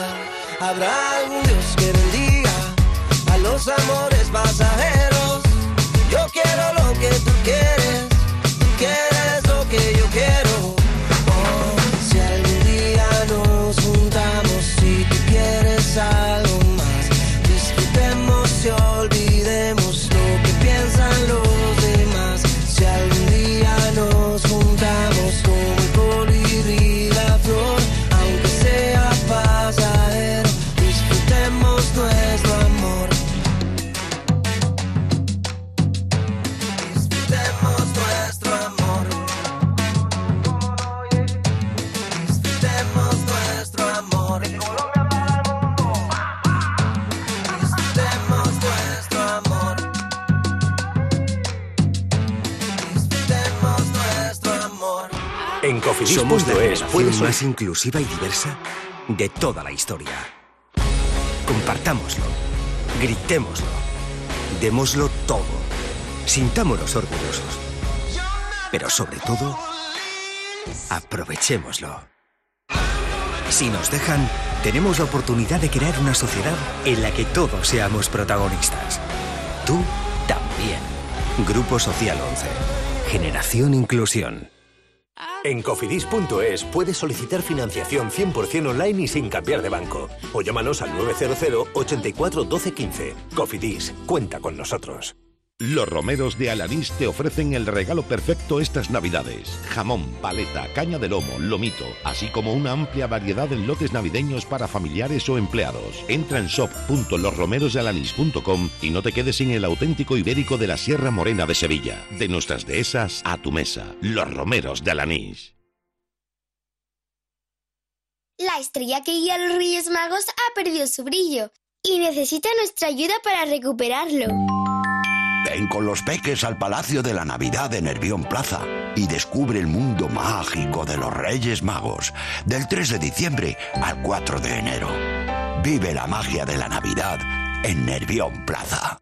Habrá algún Dios que bendiga a los amores pasajeros. Yo quiero lo que tú quieres, tú quieres lo que yo quiero. Oh, si algún día nos juntamos, si tú quieres algo más, disfrutemos y olvidemos lo que piensan los demás. Si algún día nos juntamos como el colibrí y la flor, aunque sea pasajero, disfrutemos nuestro amor. Disfrutemos nuestro amor. Disfrutemos nuestro amor. En Colombia para el mundo. Disfrutemos nuestro amor. En Cofidis punto es fue la más inclusiva y diversa de toda la historia. Compartámoslo, gritémoslo, démoslo todo, sintámonos orgullosos, pero sobre todo, aprovechémoslo. Si nos dejan, tenemos la oportunidad de crear una sociedad en la que todos seamos protagonistas. Tú también. Grupo Social once. Generación Inclusión. En Cofidis punto es puedes solicitar financiación cien por ciento online y sin cambiar de banco. O llámanos al nueve cero cero, ochenta y cuatro, doce, quince. Cofidis, cuenta con nosotros. Los romeros de Alanís te ofrecen el regalo perfecto estas Navidades. Jamón, paleta, caña de lomo, lomito, así como una amplia variedad en lotes navideños para familiares o empleados. Entra en shop punto los romeros de alanís punto com y no te quedes sin el auténtico ibérico de la Sierra Morena de Sevilla. De nuestras dehesas a tu mesa. Los romeros de Alanís. La estrella que guía a los Reyes Magos ha perdido su brillo y necesita nuestra ayuda para recuperarlo. Ven con los peques al Palacio de la Navidad de Nervión Plaza y descubre el mundo mágico de los Reyes Magos del tres de diciembre al cuatro de enero. Vive la magia de la Navidad en Nervión Plaza.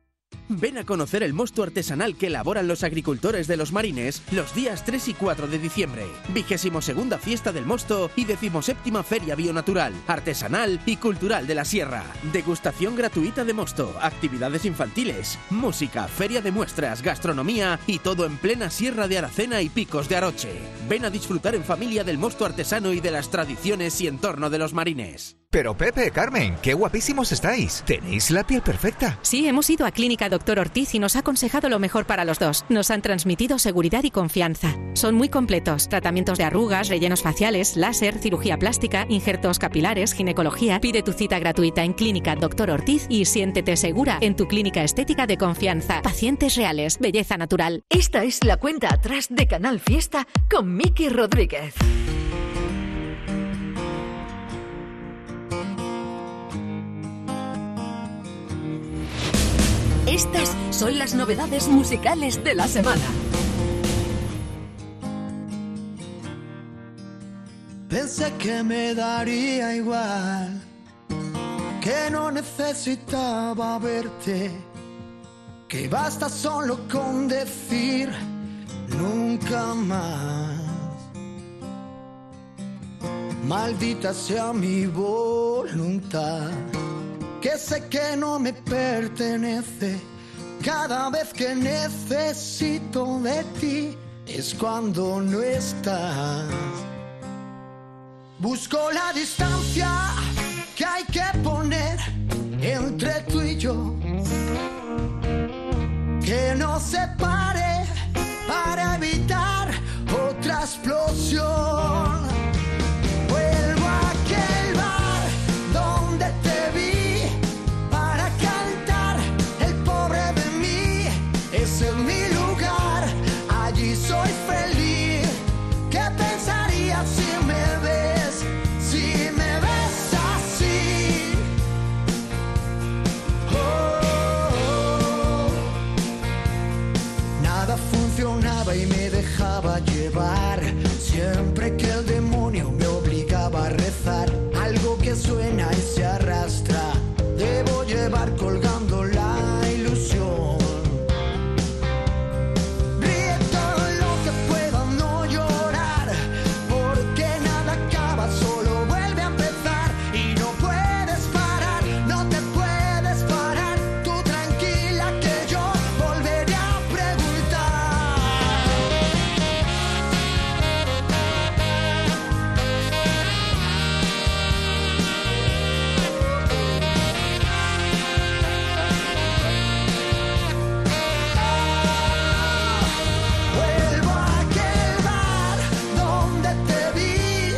Ven a conocer el mosto artesanal que elaboran los agricultores de Los Marines los días tres y cuatro de diciembre. Vigésimo segunda fiesta del mosto y decimoséptima feria bionatural, artesanal y cultural de la sierra. Degustación gratuita de mosto, actividades infantiles, música, feria de muestras, gastronomía y todo en plena Sierra de Aracena y Picos de Aroche. Ven a disfrutar en familia del mosto artesano y de las tradiciones y entorno de Los Marines. Pero Pepe, Carmen, qué guapísimos estáis. Tenéis la piel perfecta. Sí, hemos ido a Clínica Doctor Ortiz y nos ha aconsejado lo mejor para los dos. Nos han transmitido seguridad y confianza. Son muy completos. Tratamientos de arrugas, rellenos faciales, láser, cirugía plástica, injertos capilares, ginecología. Pide tu cita gratuita en Clínica Doctor Ortiz y siéntete segura en tu clínica estética de confianza. Pacientes reales, belleza natural. Esta es la cuenta atrás de Canal Fiesta con Miki Rodríguez. Estas son las novedades musicales de la semana. Pensé que me daría igual, que no necesitaba verte, que basta solo con decir nunca más. Maldita sea mi voluntad, que sé que no me pertenece. Cada vez que necesito de ti es cuando no estás. Busco la distancia que hay que poner entre tú y yo, que nos separe para evitar otra explosión. Y me dejaba llevar siempre que el demonio me obligaba a rezar. Algo que suena y se arrastra, debo llevar colgando la ilusión. Ríe todo lo que pueda, no llorar, porque nada acaba, solo vuelve a empezar. Y no puedes parar, no te puedes parar. Tú tranquila que yo volveré a preguntar. Vuelvo a aquel bar donde te vi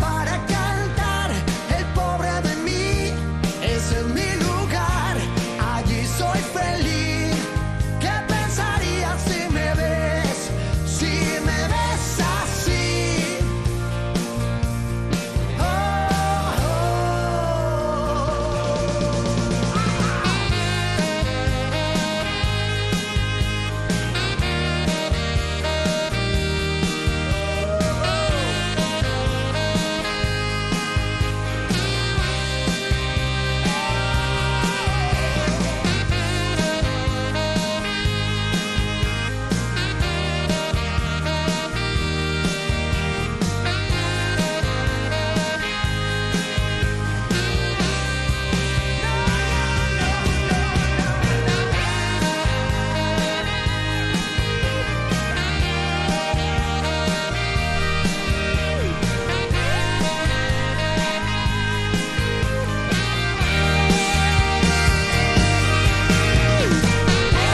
para cantar. El pobre de mí, ese es mi lugar. Allí soy feliz. ¿Qué pensarías si me ves? Si me ves así. Oh, oh.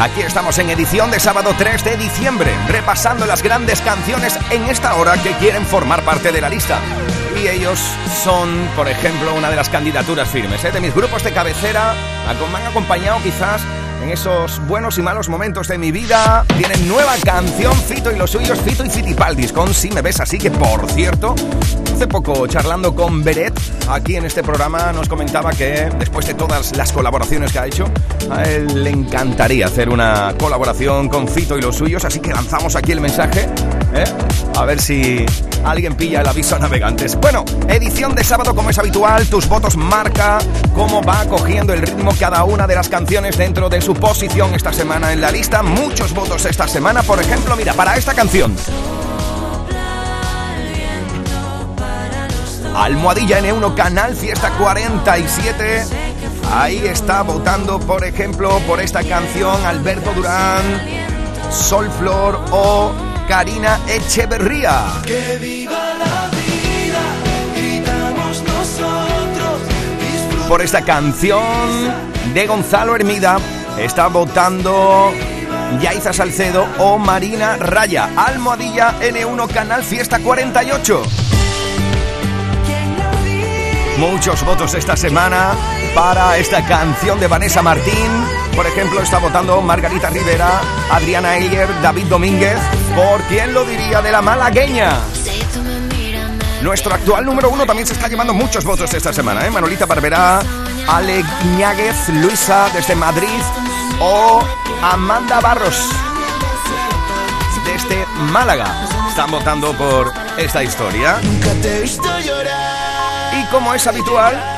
Aquí estamos en edición de sábado tres de diciembre, repasando las grandes canciones en esta hora que quieren formar parte de la lista. Y ellos son, por ejemplo, una de las candidaturas firmes, ¿eh? De mis grupos de cabecera. Me han acompañado quizás en esos buenos y malos momentos de mi vida. Tienen nueva canción, Fito y los suyos, Fito y Fitipaldis, con Si me ves así, que por cierto, hace poco charlando con Beret aquí en este programa nos comentaba que después de todas las colaboraciones que ha hecho, a él le encantaría hacer una colaboración con Fito y los suyos, así que lanzamos aquí el mensaje, ¿eh? A ver si alguien pilla el aviso a navegantes. Bueno, edición de sábado como es habitual, tus votos marca cómo va cogiendo el ritmo cada una de las canciones dentro de su posición esta semana en la lista. Muchos votos esta semana, por ejemplo, mira, para esta canción. Almohadilla ene uno, Canal Fiesta cuarenta y siete. Ahí está votando, por ejemplo, por esta canción Alberto Durán, Sol Flor o Karina Echeverría. ¡Que viva la vida! Gritamos nosotros. Por esta canción de Gonzalo Hermida está votando Yaiza Salcedo o Marina Raya. Almohadilla ene uno, Canal Fiesta cuarenta y ocho. Muchos votos esta semana para esta canción de Vanessa Martín. Por ejemplo, está votando Margarita Rivera, Adriana Eyer, David Domínguez, por ¿Quién lo diría?, de La Malagueña. Nuestro actual número uno también se está llevando muchos votos esta semana, ¿eh? Manolita Barberá, Ale Ñáguez, Luisa desde Madrid o Amanda Barros desde Málaga. Están votando por esta historia. Nunca te he visto llorar. Como es habitual,